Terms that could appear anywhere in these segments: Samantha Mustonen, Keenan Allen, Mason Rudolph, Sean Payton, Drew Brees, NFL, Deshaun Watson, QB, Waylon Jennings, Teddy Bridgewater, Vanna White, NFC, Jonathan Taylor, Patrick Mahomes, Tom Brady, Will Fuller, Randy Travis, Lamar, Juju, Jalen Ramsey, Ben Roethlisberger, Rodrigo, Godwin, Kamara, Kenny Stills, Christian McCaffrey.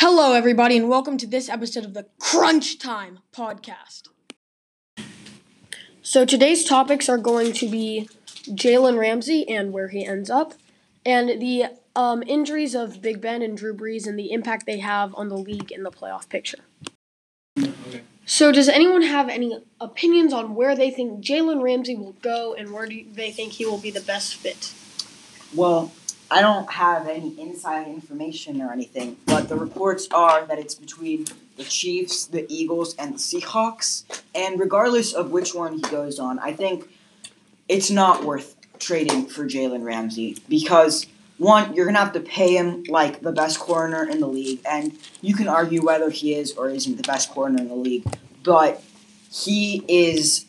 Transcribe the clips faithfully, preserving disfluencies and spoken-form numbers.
Hello, everybody, and welcome to this episode of the Crunch Time podcast. So today's topics are going to be Jalen Ramsey and where he ends up, and the um, injuries of Big Ben and Drew Brees and the impact they have on the league in the playoff picture. Okay. So does anyone have any opinions on where they think Jalen Ramsey will go and where do they think he will be the best fit? Well, I don't have any inside information or anything, but the reports are that it's between the Chiefs, the Eagles, and the Seahawks. And regardless of which one he goes on, I think it's not worth trading for Jalen Ramsey because, one, you're going to have to pay him like the best corner in the league, and you can argue whether he is or isn't the best corner in the league, but he is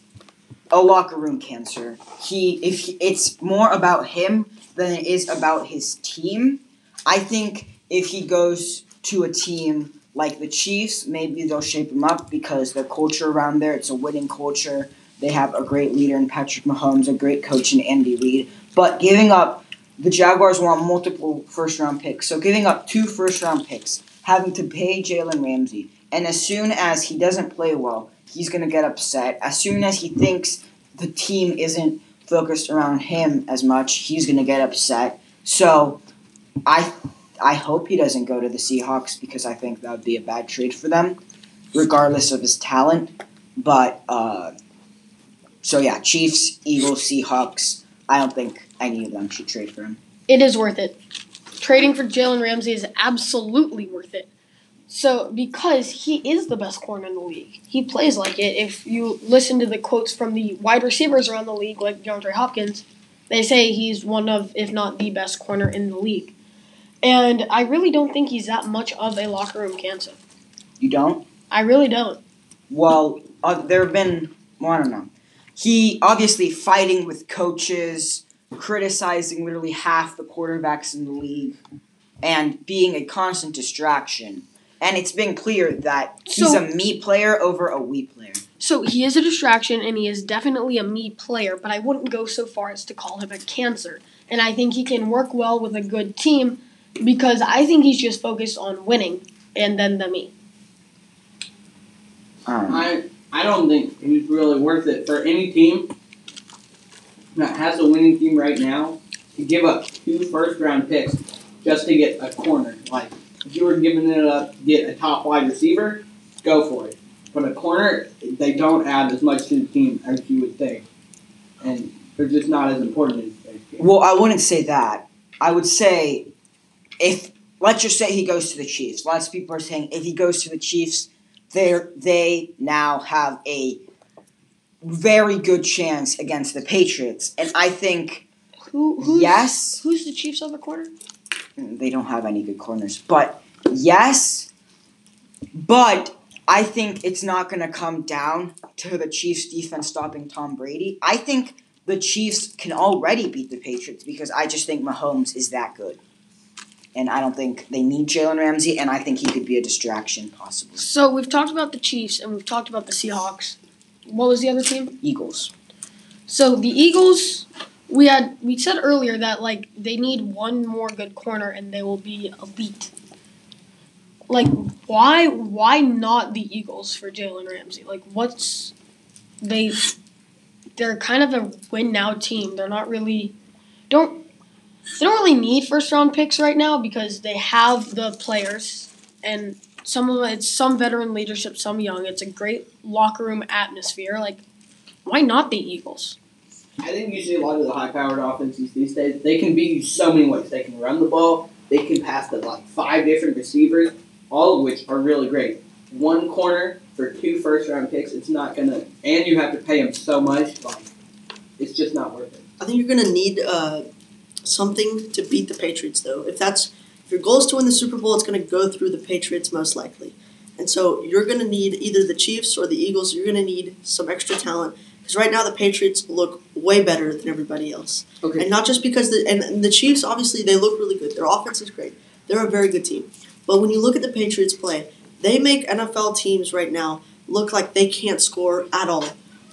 a locker room cancer. He, if he, it's more about him than it is about his team. I think if he goes to a team like the Chiefs, maybe they'll shape him up because their culture around there, it's a winning culture. They have a great leader in Patrick Mahomes, a great coach in Andy Reid. But giving up, the Jaguars want multiple first-round picks. So giving up two first-round picks, having to pay Jalen Ramsey, and as soon as he doesn't play well, he's going to get upset. As soon as he thinks the team isn't focused around him as much, he's going to get upset. So I I hope he doesn't go to the Seahawks because I think that would be a bad trade for them, regardless of his talent. But, uh, so yeah, Chiefs, Eagles, Seahawks, I don't think any of them should trade for him. It is worth it. Trading for Jalen Ramsey is absolutely worth it. So, because he is the best corner in the league. He plays like it. If you listen to the quotes from the wide receivers around the league, like DeAndre Hopkins, they say he's one of, if not the best corner in the league. And I really don't think he's that much of a locker room cancer. You don't? I really don't. Well, uh, there have been, well, I don't know. He, obviously, fighting with coaches, criticizing literally half the quarterbacks in the league, and being a constant distraction. And it's been clear that he's so, a me player over a we player. So he is a distraction, and he is definitely a me player, but I wouldn't go so far as to call him a cancer. And I think he can work well with a good team because I think he's just focused on winning and then the me. Um, I, I don't think he's really worth it for any team that has a winning team right now to give up two first-round picks just to get a corner, like... If you were giving it up, get a top wide receiver, go for it. But a corner, they don't add as much to the team as you would think. And they're just not as important as they think. Well, I wouldn't say that. I would say if, let's just say he goes to the Chiefs. Lots of people are saying if he goes to the Chiefs, they're, they now have a very good chance against the Patriots. And I think, Who, who's, yes. Who's the Chiefs on the corner? They don't have any good corners. But, yes, but I think it's not going to come down to the Chiefs' defense stopping Tom Brady. I think the Chiefs can already beat the Patriots because I just think Mahomes is that good. And I don't think they need Jalen Ramsey, and I think he could be a distraction possibly. So we've talked about the Chiefs and we've talked about the Seahawks. What was the other team? Eagles. So the Eagles... We had we said earlier that like they need one more good corner and they will be elite. Like why why not the Eagles for Jalen Ramsey? Like what's they they're kind of a win now team. They're not really don't they don't really need first round picks right now because they have the players and some of it's some veteran leadership, some young. It's a great locker room atmosphere. Like why not the Eagles? I think usually a lot of the high-powered offenses these days, they can beat you so many ways. They can run the ball. They can pass to like five different receivers, all of which are really great. One corner for two first-round picks, it's not going to – and you have to pay them so much. Like, it's just not worth it. I think you're going to need uh, something to beat the Patriots, though. If that's if your goal is to win the Super Bowl, it's going to go through the Patriots most likely. And so you're going to need either the Chiefs or the Eagles. You're going to need some extra talent. Because right now the Patriots look way better than everybody else. Okay. And not just because the and the Chiefs, obviously, they look really good. Their offense is great. They're a very good team. But when you look at the Patriots play, they make N F L teams right now look like they can't score at all.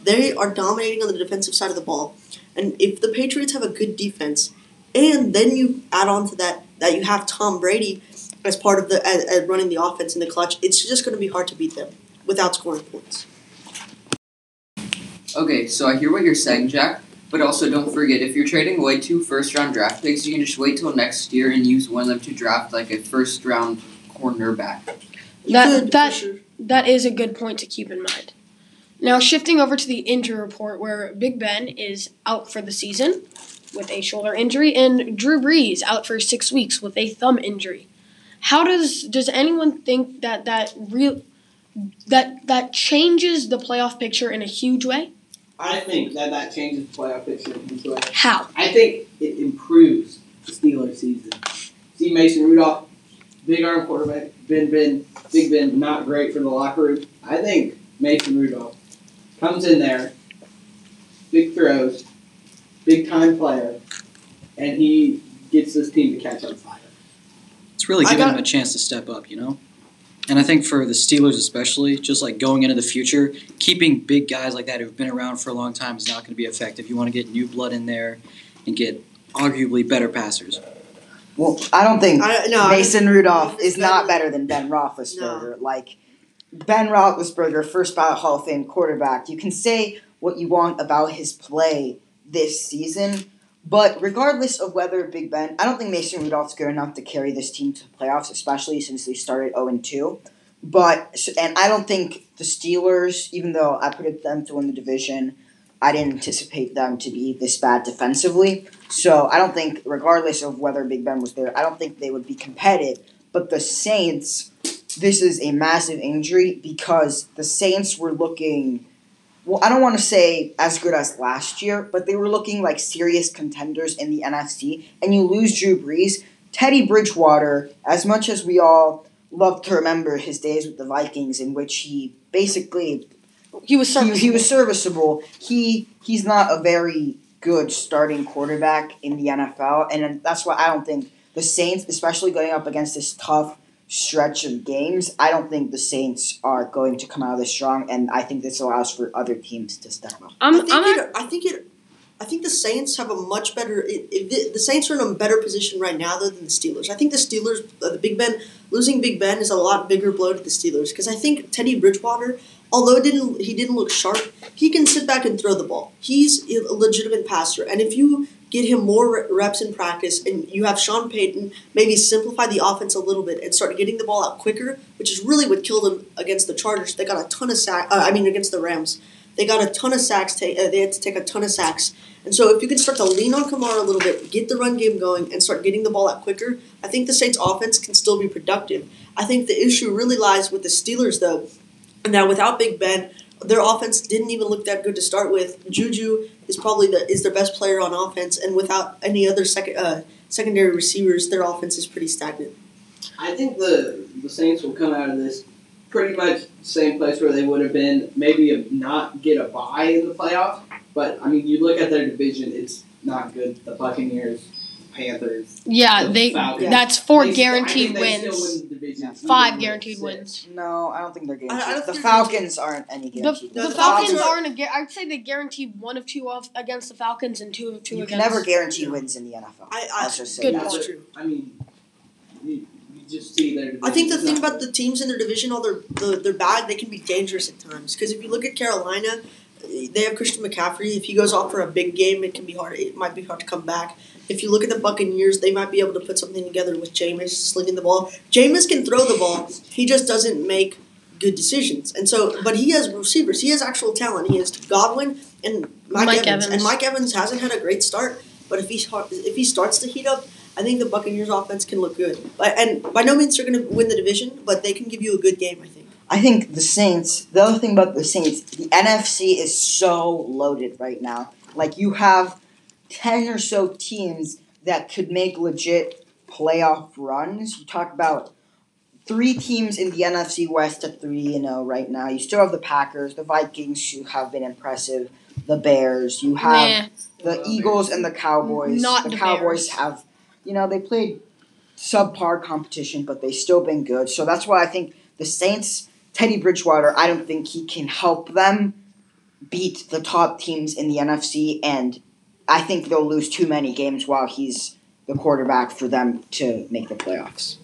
They are dominating on the defensive side of the ball. And if the Patriots have a good defense, and then you add on to that that you have Tom Brady, as part of the as, as running the offense in the clutch, it's just going to be hard to beat them without scoring points. Okay, so I hear what you're saying, Jack, but also don't forget, if you're trading away two first-round draft picks, you can just wait till next year and use one of them to draft like a first-round cornerback. You that could, that sure. that is a good point to keep in mind. Now, shifting over to the injury report, where Big Ben is out for the season with a shoulder injury, and Drew Brees out for six weeks with a thumb injury. How does does anyone think that that real that that changes the playoff picture in a huge way? I think that that changes the playoff picture in a huge way. How? I think it improves the Steelers' season. See Mason Rudolph, big arm quarterback. Ben Ben, Big Ben, not great for the locker room. I think Mason Rudolph comes in there, big throws, big time player, and he gets this team to catch on fire. It's really giving him a chance to step up, you know? And I think for the Steelers especially, just like going into the future, keeping big guys like that who've been around for a long time is not going to be effective. You want to get new blood in there and get arguably better passers. Well, I don't think I, no, Mason Rudolph is not better than Ben Roethlisberger. No. Like, Ben Roethlisberger, first ballot Hall of Fame quarterback, you can say what you want about his play this season, but regardless of whether Big Ben, I don't think Mason Rudolph's good enough to carry this team to the playoffs, especially since they started oh and two. But and I don't think the Steelers, even though I predicted them to win the division, I didn't anticipate them to be this bad defensively. So I don't think, regardless of whether Big Ben was there, I don't think they would be competitive. But the Saints, this is a massive injury because the Saints were looking, well, I don't want to say as good as last year, but they were looking like serious contenders in the N F C. And you lose Drew Brees. Teddy Bridgewater, as much as we all love to remember his days with the Vikings in which he basically... He was serviceable. He, he was serviceable. He he's not a very good starting quarterback in the N F L, and that's why I don't think the Saints, especially going up against this tough stretch of games, I don't think the Saints are going to come out of this strong, and I think this allows for other teams to step up. I'm, I, think I'm it, I think it. I think the Saints have a much better. It, it, the Saints are in a better position right now though than the Steelers. I think the Steelers, uh, the Big Ben losing Big Ben is a lot bigger blow to the Steelers because I think Teddy Bridgewater, although didn't he didn't look sharp, he can sit back and throw the ball. He's a legitimate passer. And if you get him more reps in practice and you have Sean Payton maybe simplify the offense a little bit and start getting the ball out quicker, which is really what killed him against the Chargers. They got a ton of sacks. Uh, I mean, against the Rams. They got a ton of sacks. Ta- uh, they had to take a ton of sacks. And so if you can start to lean on Kamara a little bit, get the run game going, and start getting the ball out quicker, I think the Saints' offense can still be productive. I think the issue really lies with the Steelers, though. Now, without Big Ben, their offense didn't even look that good to start with. Juju is probably the, is their best player on offense, and without any other second uh, secondary receivers, their offense is pretty stagnant. I think the the Saints will come out of this pretty much the same place where they would have been, maybe a, not get a bye in the playoffs. But, I mean, you look at their division, it's not good. The Buccaneers, Panthers, yeah, the they Falcons. That's four they, guaranteed wins. Still win the Five guaranteed wins. No, I don't think they're guaranteed. I, I don't the think Falcons aren't any guaranteed. The, the, the Falcons, Falcons aren't. A, I'd say they guaranteed one of two off against the Falcons and two of two. You against. You can never guarantee wins in the N F L. I, I, I'll just say that. That's true. I mean, you, you just see their division. I think the thing about the teams in their division, although they're, they're bad, they can be dangerous at times. Because if you look at Carolina, they have Christian McCaffrey. If he goes off for a big game, it can be hard. It might be hard to come back. If you look at the Buccaneers, they might be able to put something together with Jameis slinging the ball. Jameis can throw the ball. He just doesn't make good decisions. And so, but he has receivers. He has actual talent. He has Godwin and Mike, Mike Evans. Evans. And Mike Evans hasn't had a great start. But if he if he starts to heat up, I think the Buccaneers offense can look good. And by no means they're going to win the division, but they can give you a good game, I think. I think the Saints, the other thing about the Saints, the N F C is so loaded right now. Like, you have ten or so teams that could make legit playoff runs. You talk about three teams in the N F C West at three and oh right now. You still have the Packers, the Vikings, who have been impressive, the Bears. You have nah. the Eagles and the Cowboys. Not the, the Cowboys Bears. have, you know, they played subpar competition, but they've still been good. So that's why I think the Saints, Teddy Bridgewater, I don't think he can help them beat the top teams in the N F C, and I think they'll lose too many games while he's the quarterback for them to make the playoffs.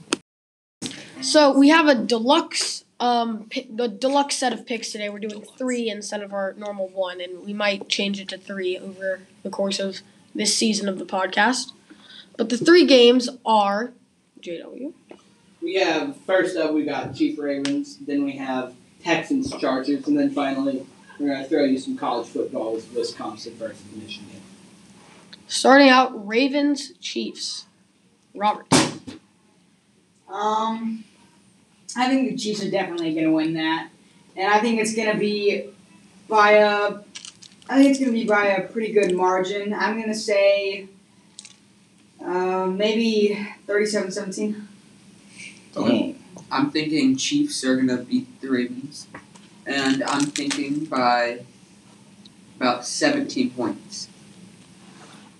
So we have a deluxe, um, the deluxe set of picks today. We're doing three instead of our normal one, and we might change it to three over the course of this season of the podcast. But the three games are J W. We have, first up, we got Chiefs Ravens, then we have Texans Chargers, and then finally, we're going to throw you some college football with Wisconsin versus Michigan. Starting out, Ravens Chiefs. Robert. Um, I think the Chiefs are definitely going to win that, and I think it's going to be by a, I think it's going to be by a pretty good margin. I'm going to say, uh, maybe thirty-seven seventeen. Well, I'm thinking Chiefs are going to beat the Ravens, and I'm thinking by about seventeen points.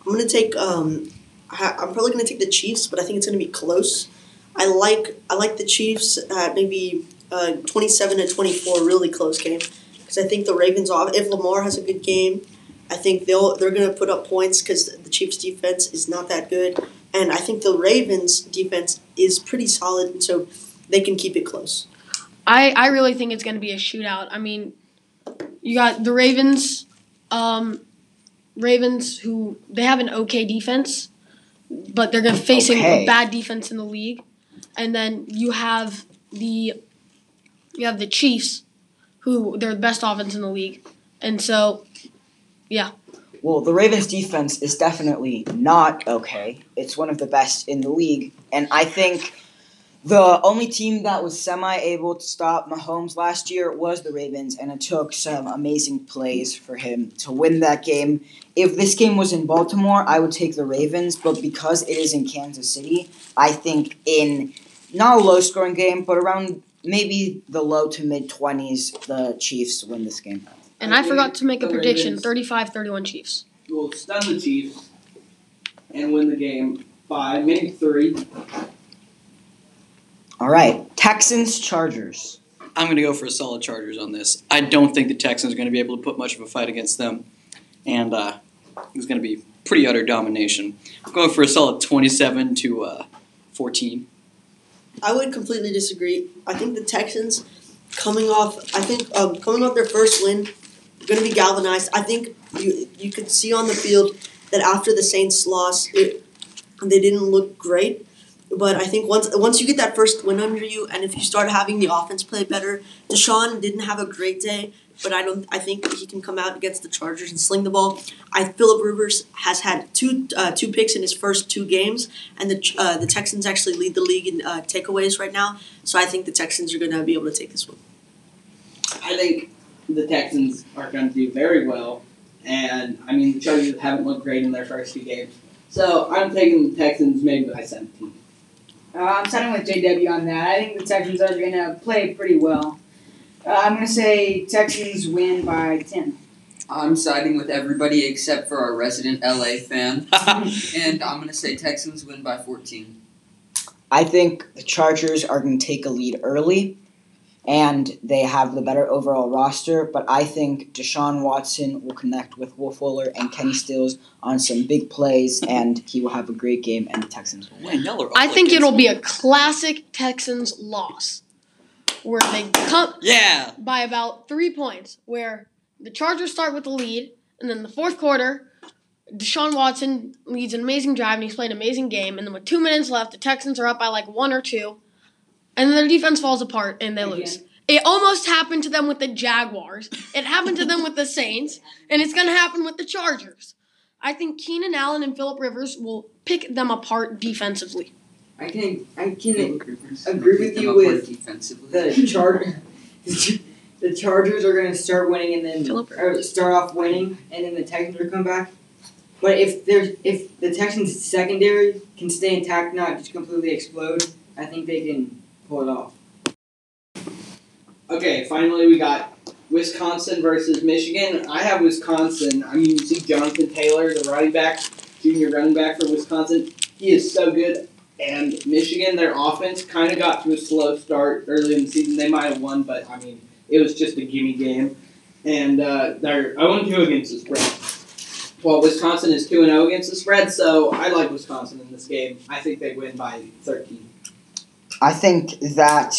I'm going to take, um, I'm probably going to take the Chiefs, but I think it's going to be close. I like I like the Chiefs at maybe uh, twenty-seven to twenty-four, really close game. Because I think the Ravens, if Lamar has a good game, I think they'll they're going to put up points because the Chiefs' defense is not that good, and I think the Ravens' defense is pretty solid, and so they can keep it close. I, I really think it's going to be a shootout. I mean, you got the Ravens, um, Ravens who they have an okay defense, but they're going to facing okay. a bad defense in the league. And then you have the you have the Chiefs, who they're the best offense in the league. And so, yeah. Well, the Ravens' defense is definitely not okay. It's one of the best in the league. And I think the only team that was semi-able to stop Mahomes last year was the Ravens, and it took some amazing plays for him to win that game. If this game was in Baltimore, I would take the Ravens, but because it is in Kansas City, I think in not a low-scoring game, but around maybe the low to mid-twenties, the Chiefs win this game. And I, I forgot to make a prediction, thirty-five thirty-one Chiefs. We'll stun the Chiefs and win the game by maybe three. All right, Texans, Chargers. I'm going to go for a solid Chargers on this. I don't think the Texans are going to be able to put much of a fight against them. And uh, it's going to be pretty utter domination. I'm going for a solid twenty-seven to fourteen. I would completely disagree. I think the Texans, coming off, I think um, coming off their first win, are going to be galvanized. I think you you could see on the field that after the Saints lost, it, they didn't look great. But I think once once you get that first win under you, and if you start having the offense play better, Deshaun didn't have a great day, but I don't. I think he can come out against the Chargers and sling the ball. I Phillip Rivers has had two uh, two picks in his first two games, and the uh, the Texans actually lead the league in uh, takeaways right now. So I think the Texans are going to be able to take this one. I think the Texans are going to do very well, and I mean the Chargers haven't looked great in their first two games, so I'm taking the Texans maybe by seventeen. Uh, I'm siding with J W on that. I think the Texans are going to play pretty well. Uh, I'm going to say Texans win by ten. I'm siding with everybody except for our resident L A fan. And I'm going to say Texans win by fourteen. I think the Chargers are going to take a lead early, and they have the better overall roster, but I think Deshaun Watson will connect with Will Fuller and Kenny Stills on some big plays, and he will have a great game, and the Texans will win. I think it'll be a classic Texans loss, where they come yeah. by about three points, where the Chargers start with the lead, and then the fourth quarter, Deshaun Watson leads an amazing drive, and he's played an amazing game, and then with two minutes left, the Texans are up by like one or two, and their defense falls apart, and they lose. Again. It almost happened to them with the Jaguars. It happened to them with the Saints. And it's going to happen with the Chargers. I think Keenan Allen and Phillip Rivers will pick them apart defensively. I can I can agree with you with defensively. The, Char- the Chargers are going to start winning and then or start off winning, and then the Texans will come back. But if there's if the Texans' secondary can stay intact, not just completely explode, I think they can pull it off. Okay, finally we got Wisconsin versus Michigan. I have Wisconsin. I mean, you see Jonathan Taylor, the running back, junior running back for Wisconsin. He is so good. And Michigan, their offense kind of got to a slow start early in the season. They might have won, but, I mean, it was just a gimme game. And uh, they're oh and two against the spread. Well, Wisconsin is two and oh against the spread, so I like Wisconsin in this game. I think they win by thirteen. I think that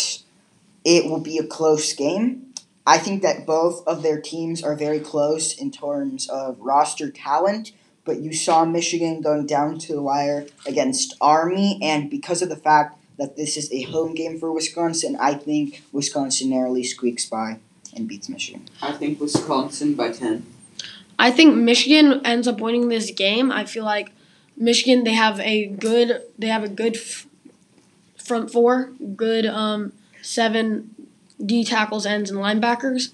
it will be a close game. I think that both of their teams are very close in terms of roster talent, but you saw Michigan going down to the wire against Army, and because of the fact that this is a home game for Wisconsin, I think Wisconsin narrowly squeaks by and beats Michigan. I think Wisconsin by ten. I think Michigan ends up winning this game. I feel like Michigan, they have a good they have a good f- front four, good um, seven D tackles, ends, and linebackers.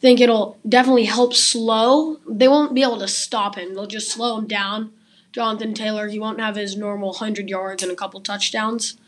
Think it'll definitely help slow. They won't be able to stop him. They'll just slow him down. Jonathan Taylor, he won't have his normal one hundred yards and a couple touchdowns.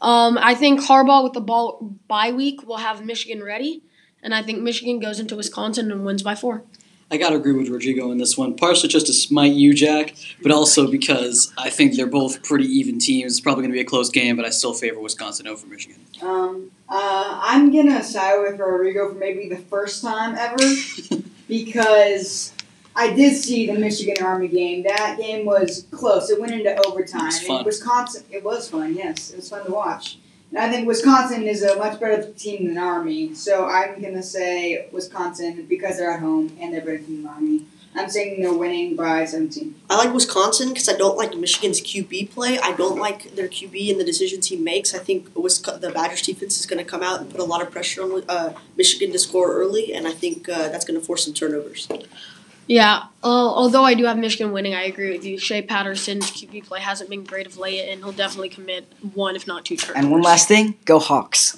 Um, I think Harbaugh with the ball bye week will have Michigan ready, and I think Michigan goes into Wisconsin and wins by four. I got to agree with Rodrigo on this one, partially just to smite you, Jack, but also because I think they're both pretty even teams. It's probably going to be a close game, but I still favor Wisconsin over Michigan. Um, uh, I'm going to side with Rodrigo for maybe the first time ever because I did see the Michigan-Army game. That game was close. It went into overtime. It was fun. Wisconsin, it was fun, yes. It was fun to watch. And I think Wisconsin is a much better team than Army, so I'm going to say Wisconsin because they're at home and they're better than Army. I'm saying they're winning by seventeen. I like Wisconsin because I don't like Michigan's Q B play. I don't like their Q B and the decisions he makes. I think the Badgers defense is going to come out and put a lot of pressure on uh, Michigan to score early, and I think uh, that's going to force some turnovers. Yeah, uh, although I do have Michigan winning, I agree with you. Shea Patterson's Q B play hasn't been great of late, and he'll definitely commit one, if not two turnovers. And one last thing, go Hawks.